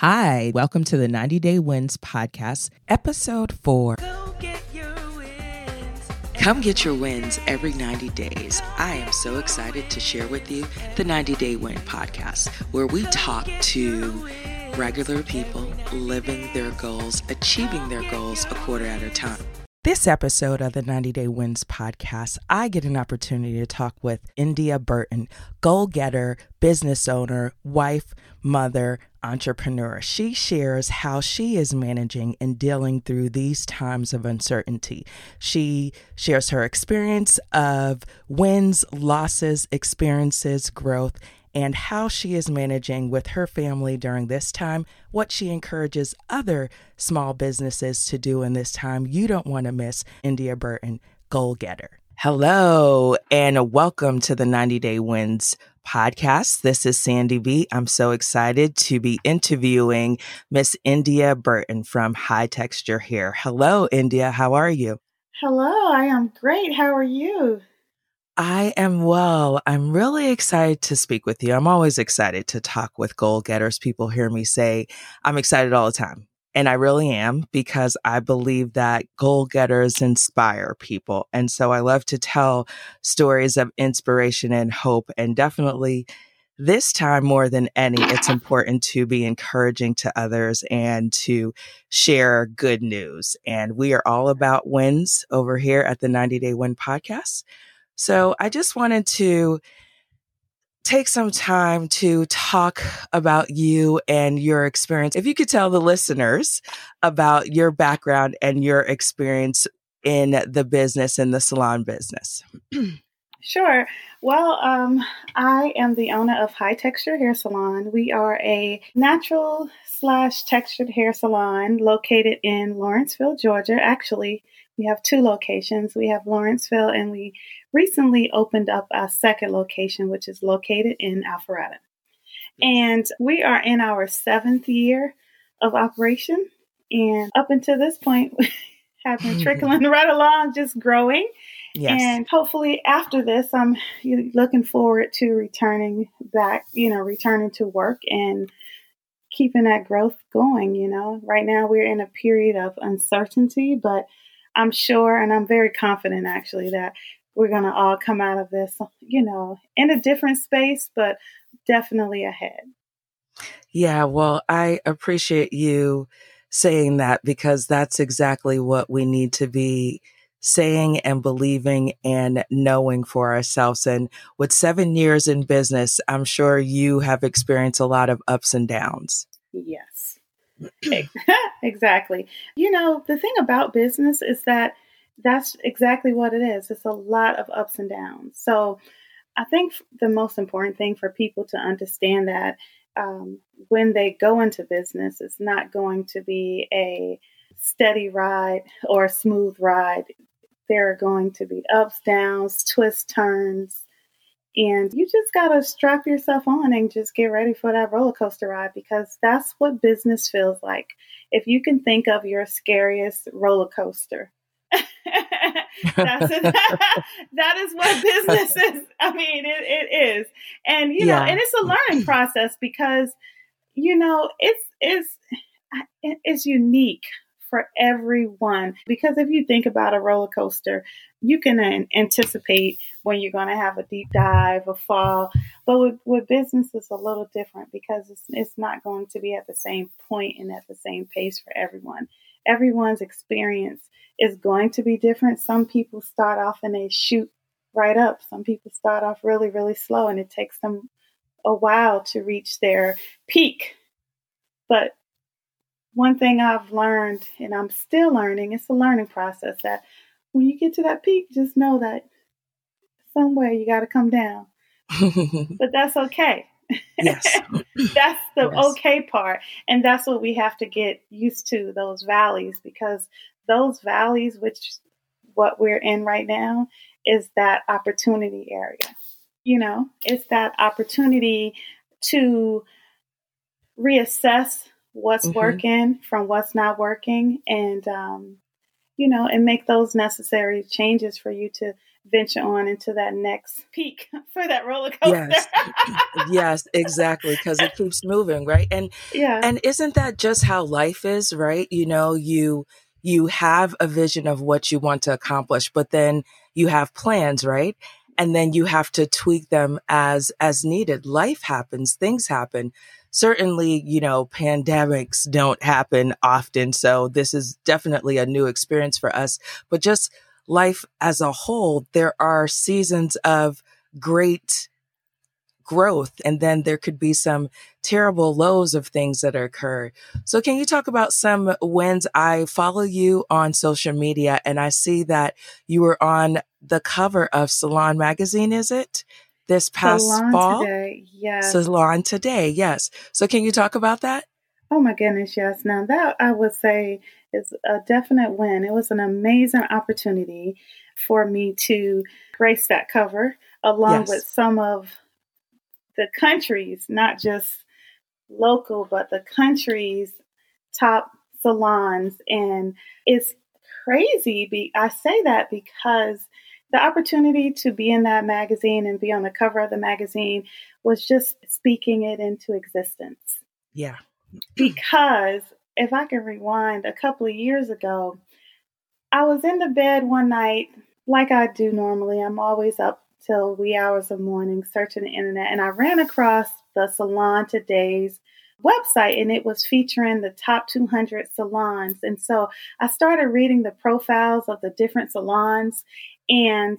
Hi, welcome to the 90 Day Wins podcast, episode 4. Go get your wins. Come get your wins every 90 days. I am so excited to share with you the 90 Day Win podcast, where we talk to regular people living their goals, achieving their goals a quarter at a time. This episode of the 90 Day Wins podcast, I get an opportunity to talk with India Burton, goal-getter, business owner, wife, mother, entrepreneur. She shares how she is managing and dealing through these times of uncertainty. She shares her experience of wins, losses, experiences, growth, and how she is managing with her family during this time, what she encourages other small businesses to do in this time. You don't want to miss India Burton, Goal Getter. Hello, and welcome to the 90 Day Wins podcast. This is Sandy B. I'm so excited to be interviewing Miss India Burton from High Texture Hair. Hello, India. How are you? Hello, I am great. How are you? I am well. I'm really excited to speak with you. I'm always excited to talk with goal getters. People hear me say I'm excited all the time. And I really am, because I believe that goal getters inspire people. And so I love to tell stories of inspiration and hope. And definitely this time more than any, it's important to be encouraging to others and to share good news. And we are all about wins over here at the 90 Day Win podcast. So I just wanted to take some time to talk about you and your experience. If you could tell the listeners about your background and your experience in the business, in the salon business. Sure. Well, I am the owner of High Texture Hair Salon. We are a natural / textured hair salon located in Lawrenceville, Georgia. Actually, we have two locations. We have Lawrenceville, and we recently opened up our second location, which is located in Alpharetta. And we are in our 7th year of operation. And up until this point, we have been trickling right along, just growing. Yes. And hopefully after this, I'm looking forward to returning back, returning to work and keeping that growth going. Right now we're in a period of uncertainty, but I'm sure, and I'm very confident actually, that we're going to all come out of this, in a different space, but definitely ahead. Yeah, well, I appreciate you saying that, because that's exactly what we need to be saying and believing and knowing for ourselves. And with 7 years in business, I'm sure you have experienced a lot of ups and downs. Yes, exactly. The thing about business is that's exactly what it is. It's a lot of ups and downs. So I think the most important thing for people to understand that when they go into business, it's not going to be a steady ride or a smooth ride. There are going to be ups, downs, twists, turns, and you just got to strap yourself on and just get ready for that roller coaster ride, because that's what business feels like. If you can think of your scariest roller coaster, that is what business is. I mean, it is. And, and it's a learning process, because, it's unique for everyone. Because if you think about a roller coaster, you can anticipate when you're going to have a deep dive, a fall. But with business, it's a little different, because it's not going to be at the same point and at the same pace for everyone. Everyone's experience is going to be different. Some people start off and they shoot right up. Some people start off really, really slow, and it takes them a while to reach their peak. But one thing I've learned, and I'm still learning, it's a learning process, that when you get to that peak, just know that somewhere you got to come down. But that's okay. Yes. That's the okay part. And that's what we have to get used to, those valleys, because those valleys, which what we're in right now, is that opportunity area. It's that opportunity to reassess what's working from what's not working, and and make those necessary changes for you to venture on into that next peak for that roller coaster. Yes, yes, exactly, because it keeps moving, right? And yeah, and isn't that just how life is, right? You know, you have a vision of what you want to accomplish, but then you have plans, right? And then you have to tweak them as needed. Life happens, things happen. Certainly, you know, pandemics don't happen often. So this is definitely a new experience for us, but just life as a whole, there are seasons of great growth. And then there could be some terrible lows of things that occur. So can you talk about some wins? I follow you on social media and I see that you were on the cover of Salon magazine, is it? This past Salon fall? Today, yes. Salon Today, yes. So can you talk about that? Oh my goodness, yes. Now that I would say is a definite win. It was an amazing opportunity for me to grace that cover along yes. with some of the country's, not just local, but the country's top salons. And it's crazy. I say that because the opportunity to be in that magazine and be on the cover of the magazine was just speaking it into existence. Yeah. Because if I can rewind a couple of years ago, I was in the bed one night, like I do normally. I'm always up till wee hours of morning searching the internet. And I ran across the Salon Today's website, and it was featuring the top 200 salons. And so I started reading the profiles of the different salons. And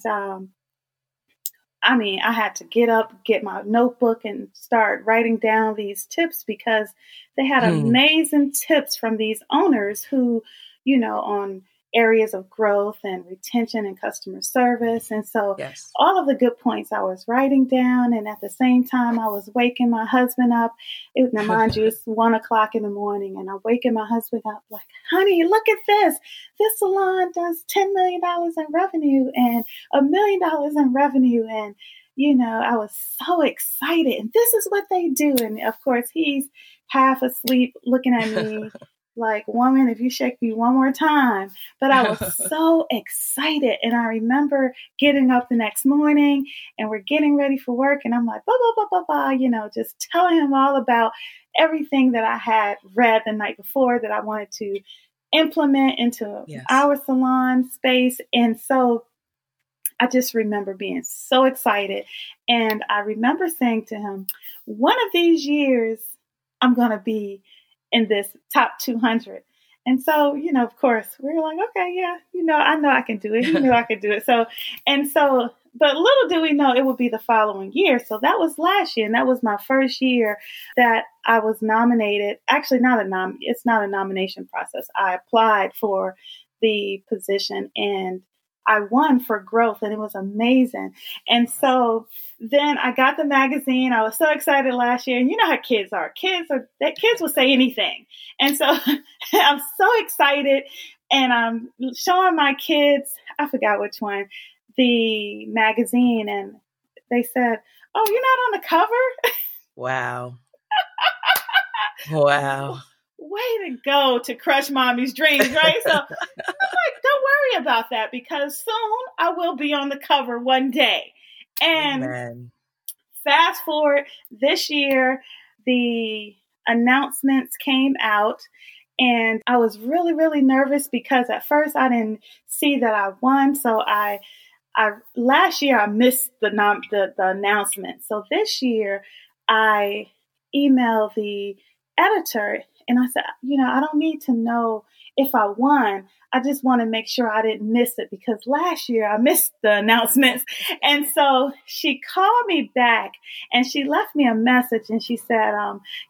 I mean, I had to get up, get my notebook and start writing down these tips because they had amazing tips from these owners who, you know, on areas of growth and retention and customer service. And so yes. all of the good points I was writing down. And at the same time, I was waking my husband up. Now, mind you, it's 1 o'clock in the morning. And I'm waking my husband up like, honey, look at this. This salon does $10 million in revenue and $1 million in revenue. And, you know, I was so excited. And this is what they do. And of course, he's half asleep looking at me. Like, woman, if you shake me one more time. But I was so excited. And I remember getting up the next morning and we're getting ready for work. And I'm like, blah, blah, blah, blah, blah, you know, just telling him all about everything that I had read the night before that I wanted to implement into yes. our salon space. And so I just remember being so excited. And I remember saying to him, one of these years, I'm going to be in this top 200. And so, you know, of course, we were like, okay, yeah, you know I can do it. He knew I could do it. So, but little do we know it would be the following year. So that was last year. And that was my first year that I was nominated. Actually, it's not a nomination process. I applied for the position and I won for growth, and it was amazing. And so then I got the magazine. I was so excited last year. And you know how kids are. Kids will say anything. And so I'm so excited. And I'm showing my kids, I forgot which one, the magazine. And they said, oh, you're not on the cover? Wow. Wow. Way to go to crush mommy's dreams, right? So I'm like, don't worry about that because soon I will be on the cover one day. And amen. Fast forward this year, the announcements came out and I was really, really nervous because at first I didn't see that I won. So I last year I missed the announcement. So this year I emailed the editor and I said, you know, I don't need to know if I won. I just want to make sure I didn't miss it because last year I missed the announcements. And so she called me back and she left me a message and she said,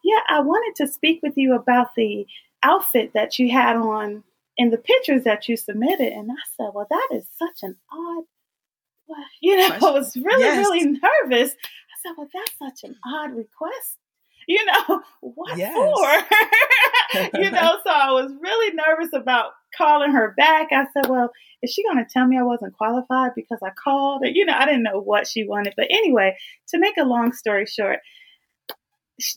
yeah, I wanted to speak with you about the outfit that you had on in the pictures that you submitted. And I said, well, that is such an odd, you know, I was really, yes. really nervous. I said, well, that's such an odd request. You know, what yes. for? You know, so I was really nervous about calling her back. I said, well, is she going to tell me I wasn't qualified because I called? You know, I didn't know what she wanted. But anyway, to make a long story short,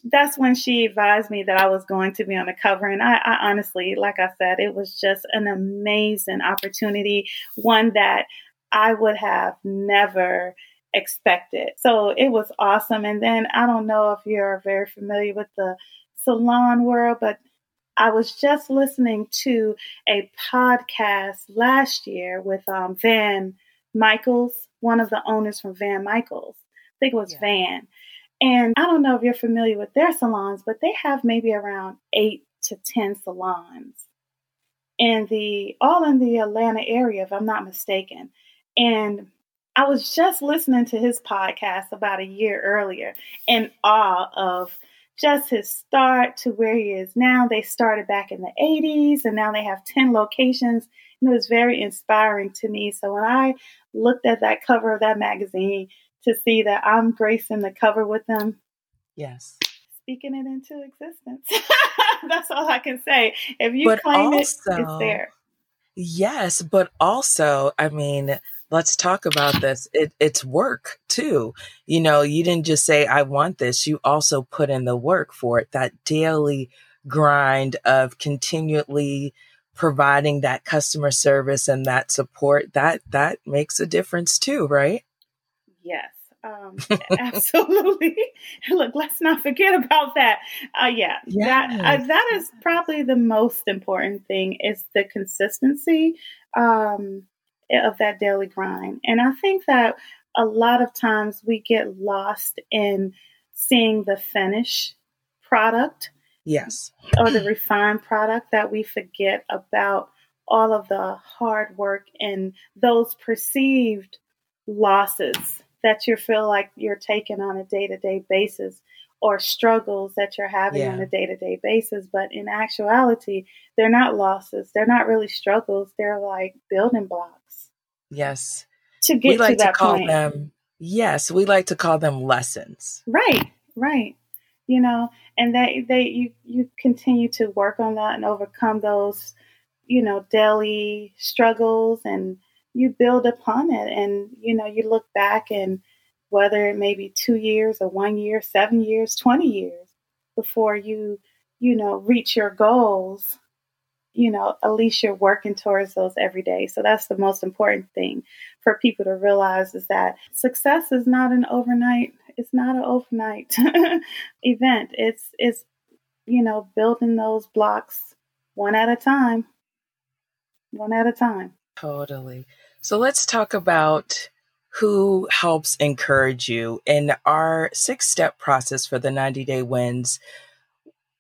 that's when she advised me that I was going to be on the cover. And I honestly, like I said, it was just an amazing opportunity, one that I would have never expected. So it was awesome. And then I don't know if you're very familiar with the salon world, but I was just listening to a podcast last year with Van Michaels, one of the owners from Van Michaels. I think it was Van. And I don't know if you're familiar with their salons, but they have maybe around 8 to 10 salons all in the Atlanta area, if I'm not mistaken. And I was just listening to his podcast about a year earlier in awe of just his start to where he is now. They started back in the 80s and now they have 10 locations. And it was very inspiring to me. So when I looked at that cover of that magazine to see that I'm gracing the cover with them. Yes. Speaking it into existence. That's all I can say. If you claim it, it's there. Yes. But also, I mean, let's talk about this. It's work too. You know, you didn't just say, I want this. You also put in the work for it, that daily grind of continually providing that customer service and that support that makes a difference too, right? Yes. Absolutely. Look, let's not forget about that. That is probably the most important thing is the consistency, of that daily grind. And I think that a lot of times we get lost in seeing the finished product. Yes. Or the refined product, that we forget about all of the hard work and those perceived losses that you feel like you're taking on a day-to-day basis, or struggles that you're having on a day-to-day basis. But in actuality, they're not losses. They're not really struggles. They're like building blocks. Yes. To get to that point. We like to call them lessons. Right. You know, and that you continue to work on that and overcome those, you know, daily struggles, and you build upon it. And, you know, you look back, and whether it may be 2 years or 1 year, 7 years, 20 years before you know, reach your goals, you know, at least you're working towards those every day. So that's the most important thing for people to realize, is that success is not an overnight event. It's, you know, building those blocks one at a time. Totally. So let's talk about who helps encourage you. In our 6-step process for the 90 Day Wins,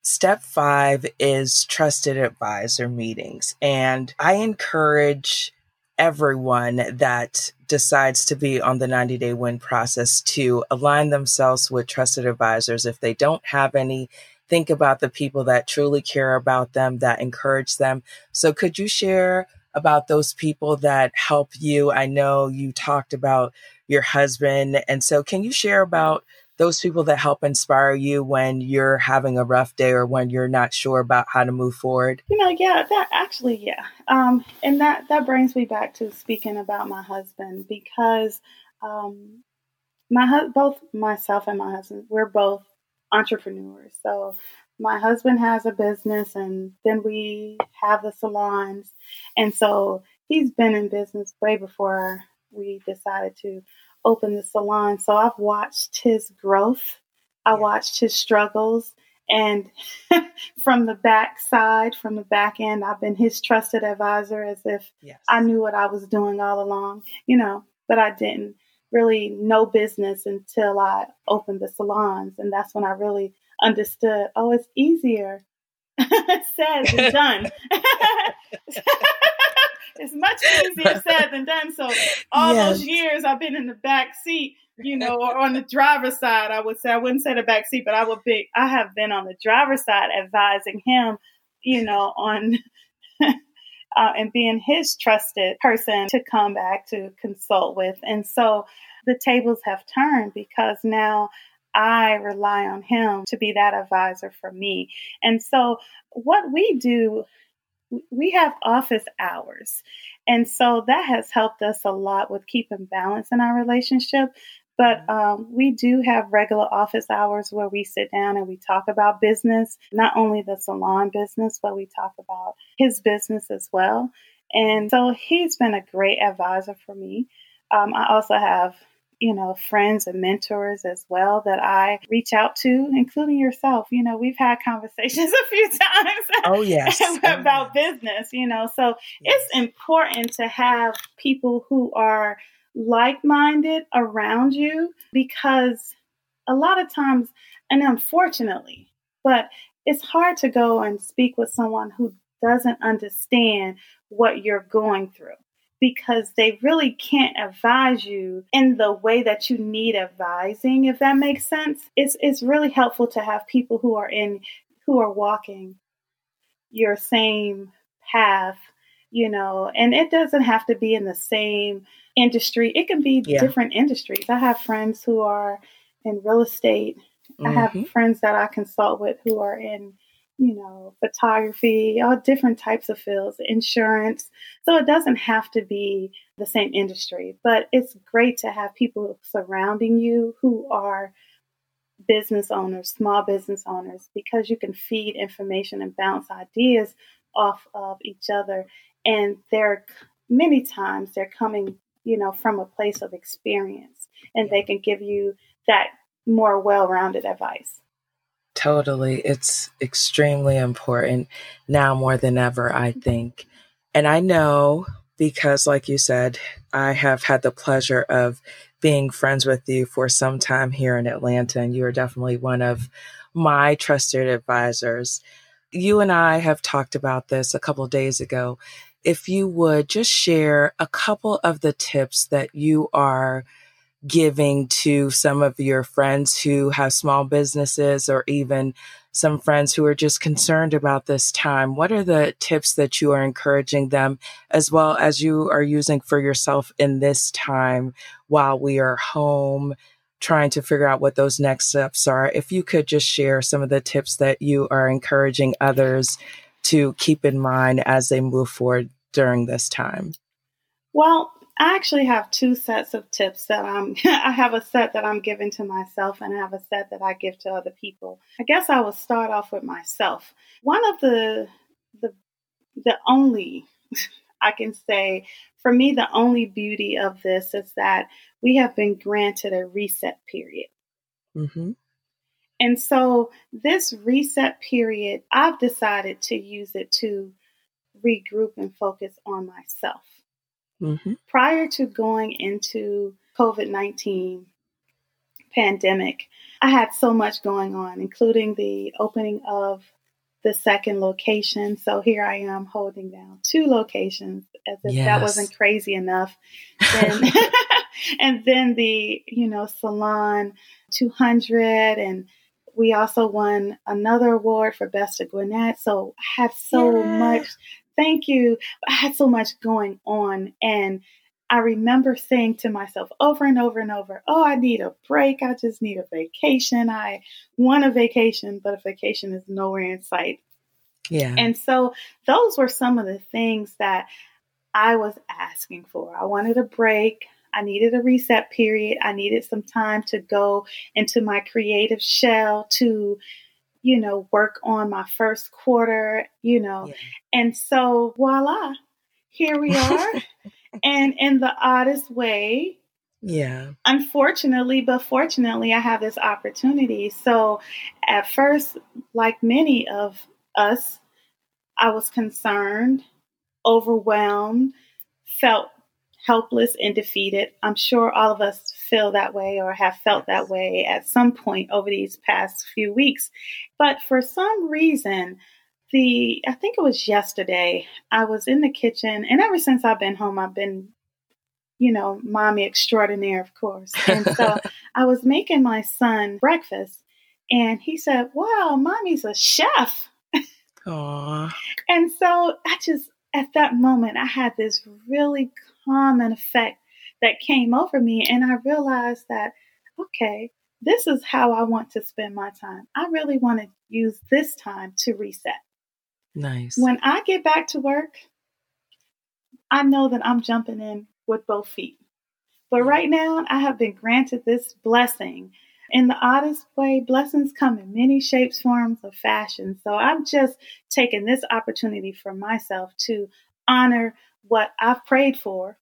step 5 is trusted advisor meetings. And I encourage everyone that decides to be on the 90 Day Win process to align themselves with trusted advisors. If they don't have any, think about the people that truly care about them, that encourage them. So could you share about those people that help you? I know you talked about your husband. And so can you share about those people that help inspire you when you're having a rough day or when you're not sure about how to move forward? You know, yeah. And that brings me back to speaking about my husband, because both myself and my husband, we're both entrepreneurs. So my husband has a business, and then we have the salons. And so he's been in business way before we decided to open the salon. So I've watched his growth. I watched his struggles. And from the back end, I've been his trusted advisor, as if I knew what I was doing all along, you know, but I didn't really know business until I opened the salons. And that's when I really understood, oh, it's easier said than done. It's much easier said than done. So all those years I've been in the back seat, you know, or on the driver's side, I would say. I wouldn't say the back seat, but I have been on the driver's side advising him, you know, on and being his trusted person to come back to consult with. And so the tables have turned, because now I rely on him to be that advisor for me. And so what we do, we have office hours. And so that has helped us a lot with keeping balance in our relationship. But we do have regular office hours where we sit down and we talk about business, not only the salon business, but we talk about his business as well. And so he's been a great advisor for me. I also have, friends and mentors as well that I reach out to, including yourself. We've had conversations a few times. Oh, yes. about business, So yes. It's important to have people who are like-minded around you, because a lot of times, and unfortunately, but it's hard to go and speak with someone who doesn't understand what you're going through, because they really can't advise you in the way that you need advising, if that makes sense. It's really helpful to have people who are walking your same path, and it doesn't have to be in the same industry. It can be different industries. I have friends who are in real estate. Mm-hmm. I have friends that I consult with who are in photography, all different types of fields, insurance. So it doesn't have to be the same industry, but it's great to have people surrounding you who are business owners, small business owners, because you can feed information and bounce ideas off of each other. And many times they're coming, from a place of experience, and they can give you that more well-rounded advice. Totally. It's extremely important now more than ever, I think. And I know, because like you said, I have had the pleasure of being friends with you for some time here in Atlanta, and you are definitely one of my trusted advisors. You and I have talked about this a couple of days ago. If you would just share a couple of the tips that you are giving to some of your friends who have small businesses, or even some friends who are just concerned about this time. What are the tips that you are encouraging them, as well as you are using for yourself in this time while we are home, trying to figure out what those next steps are? If you could just share some of the tips that you are encouraging others to keep in mind as they move forward during this time. Well, I actually have two sets of tips that I have a set that I'm giving to myself, and I have a set that I give to other people. I guess I will start off with myself. One of the only, I can say, for me, the only beauty of this is that we have been granted a reset period. Mm-hmm. And so this reset period, I've decided to use it to regroup and focus on myself. Mm-hmm. Prior to going into COVID-19 pandemic, I had so much going on, including the opening of the second location. So here I am holding down two locations, as if that wasn't crazy enough. And then the, Salon 200, and we also won another award for Best of Gwinnett. So I had so much. Thank you. I had so much going on. And I remember saying to myself over and over and over, oh, I need a break. I just need a vacation. I want a vacation, but a vacation is nowhere in sight. Yeah. And so those were some of the things that I was asking for. I wanted a break. I needed a reset period. I needed some time to go into my creative shell to work on my first quarter, And so voila, here we are. And in the oddest way, unfortunately, but fortunately, I have this opportunity. So at first, like many of us, I was concerned, overwhelmed, felt helpless and defeated. I'm sure all of us feel that way, or have felt that way at some point over these past few weeks. But for some reason, I think it was yesterday, I was in the kitchen, and ever since I've been home, I've been, mommy extraordinaire, of course. And so I was making my son breakfast, and he said, wow, mommy's a chef. Aww. And so at that moment, I had this really common effect that came over me. And I realized that, okay, this is how I want to spend my time. I really want to use this time to reset. Nice. When I get back to work, I know that I'm jumping in with both feet. But right now, I have been granted this blessing. In the oddest way, blessings come in many shapes, forms, or fashions. So I'm just taking this opportunity for myself to honor what I've prayed for,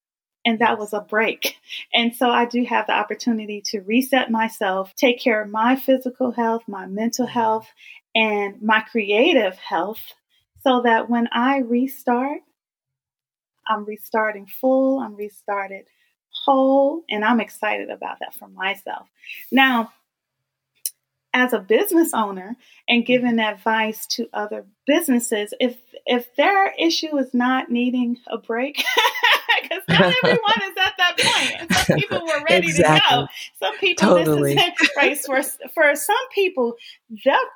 and that was a break. And so I do have the opportunity to reset myself, take care of my physical health, my mental health, and my creative health, so that when I restart, I'm restarting full, I'm restarted whole, and I'm excited about that for myself. Now, as a business owner and giving advice to other businesses, if their issue is not needing a break, because not everyone is at that point. Some people were ready exactly. to go. Some people, totally. This is right. For some people,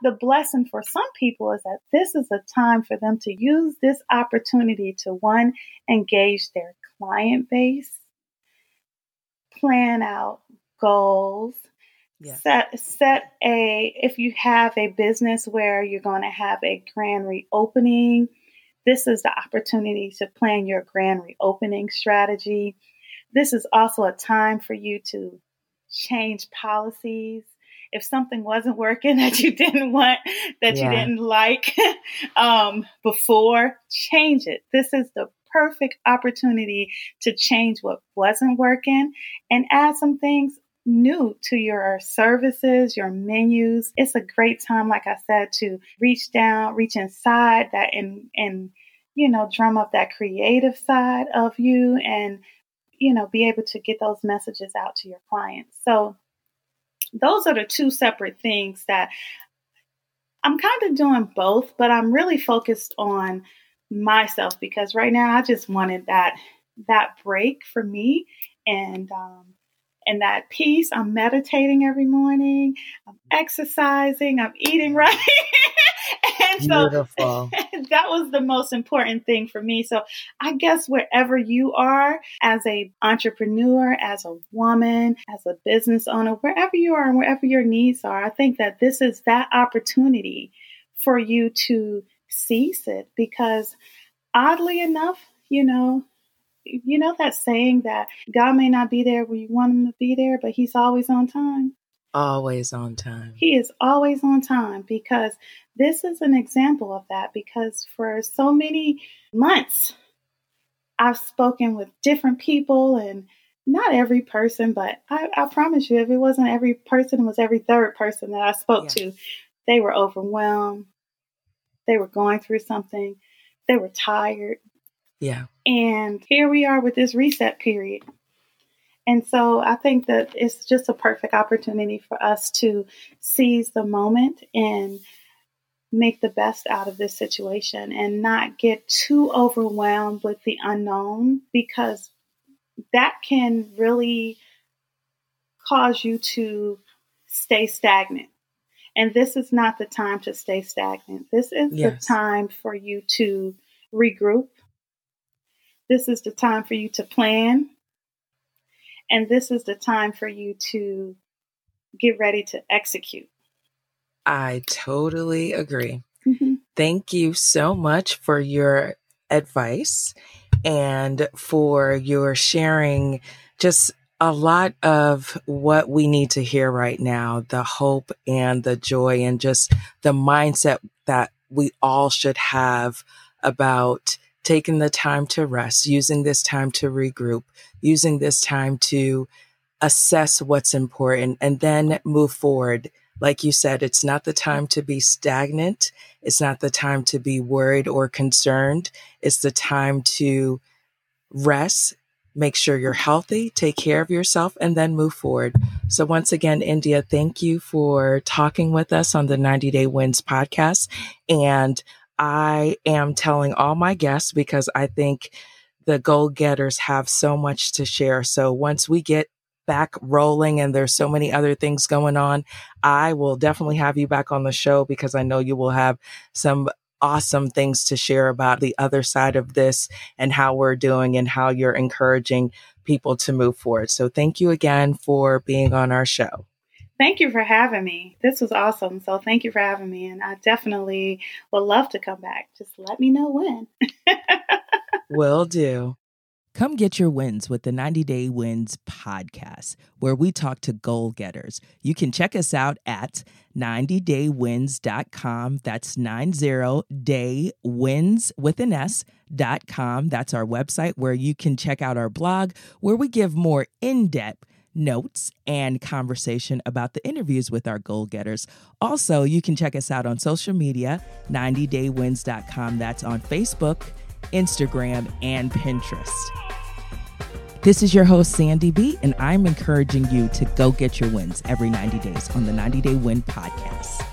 the blessing for some people is that this is a time for them to use this opportunity to, one, engage their client base, plan out goals, yes. If you have a business where you're going to have a grand reopening, this is the opportunity to plan your grand reopening strategy. This is also a time for you to change policies. If something wasn't working that you didn't want, that yeah. you didn't like before, change it. This is the perfect opportunity to change what wasn't working and add some things new to your services, your menus. It's a great time, like I said, to reach inside that and drum up that creative side of you and, be able to get those messages out to your clients. So those are the two separate things that I'm kind of doing both, but I'm really focused on myself because right now I just wanted that break for me and that peace. I'm meditating every morning. I'm exercising. I'm eating right. And so beautiful. That was the most important thing for me. So I guess wherever you are as an entrepreneur, as a woman, as a business owner, wherever you are and wherever your needs are, I think that this is that opportunity for you to seize it because oddly enough, that saying that God may not be there where you want him to be there, but he's always on time. Always on time. He is always on time because this is an example of that because for so many months, I've spoken with different people and not every person, but I promise you, if it wasn't every person, it was every third person that I spoke yes. to. They were overwhelmed. They were going through something. They were tired. Yeah. And here we are with this reset period. And so I think that it's just a perfect opportunity for us to seize the moment and make the best out of this situation and not get too overwhelmed with the unknown because that can really cause you to stay stagnant. And this is not the time to stay stagnant. This is yes. the time for you to regroup. This is the time for you to plan. And this is the time for you to get ready to execute. I totally agree. Mm-hmm. Thank you so much for your advice and for your sharing just a lot of what we need to hear right now, the hope and the joy and just the mindset that we all should have about taking the time to rest, using this time to regroup, using this time to assess what's important, and then move forward. Like you said, it's not the time to be stagnant. It's not the time to be worried or concerned. It's the time to rest, make sure you're healthy, take care of yourself, and then move forward. So once again, India, thank you for talking with us on the 90 Day Wins podcast. And I am telling all my guests because I think the goal getters have so much to share. So once we get back rolling and there's so many other things going on, I will definitely have you back on the show because I know you will have some awesome things to share about the other side of this and how we're doing and how you're encouraging people to move forward. So thank you again for being on our show. Thank you for having me. This was awesome. So thank you for having me. And I definitely would love to come back. Just let me know when. Will do. Come get your wins with the 90 Day Wins podcast, where we talk to goal getters. You can check us out at 90daywins.com. That's 90daywins with an S.com. That's our website where you can check out our blog, where we give more in-depth notes and conversation about the interviews with our goal getters. Also, you can check us out on social media, 90daywins.com. That's on Facebook, Instagram, and Pinterest. This is your host, Sandy B, and I'm encouraging you to go get your wins every 90 days on the 90 Day Win podcast.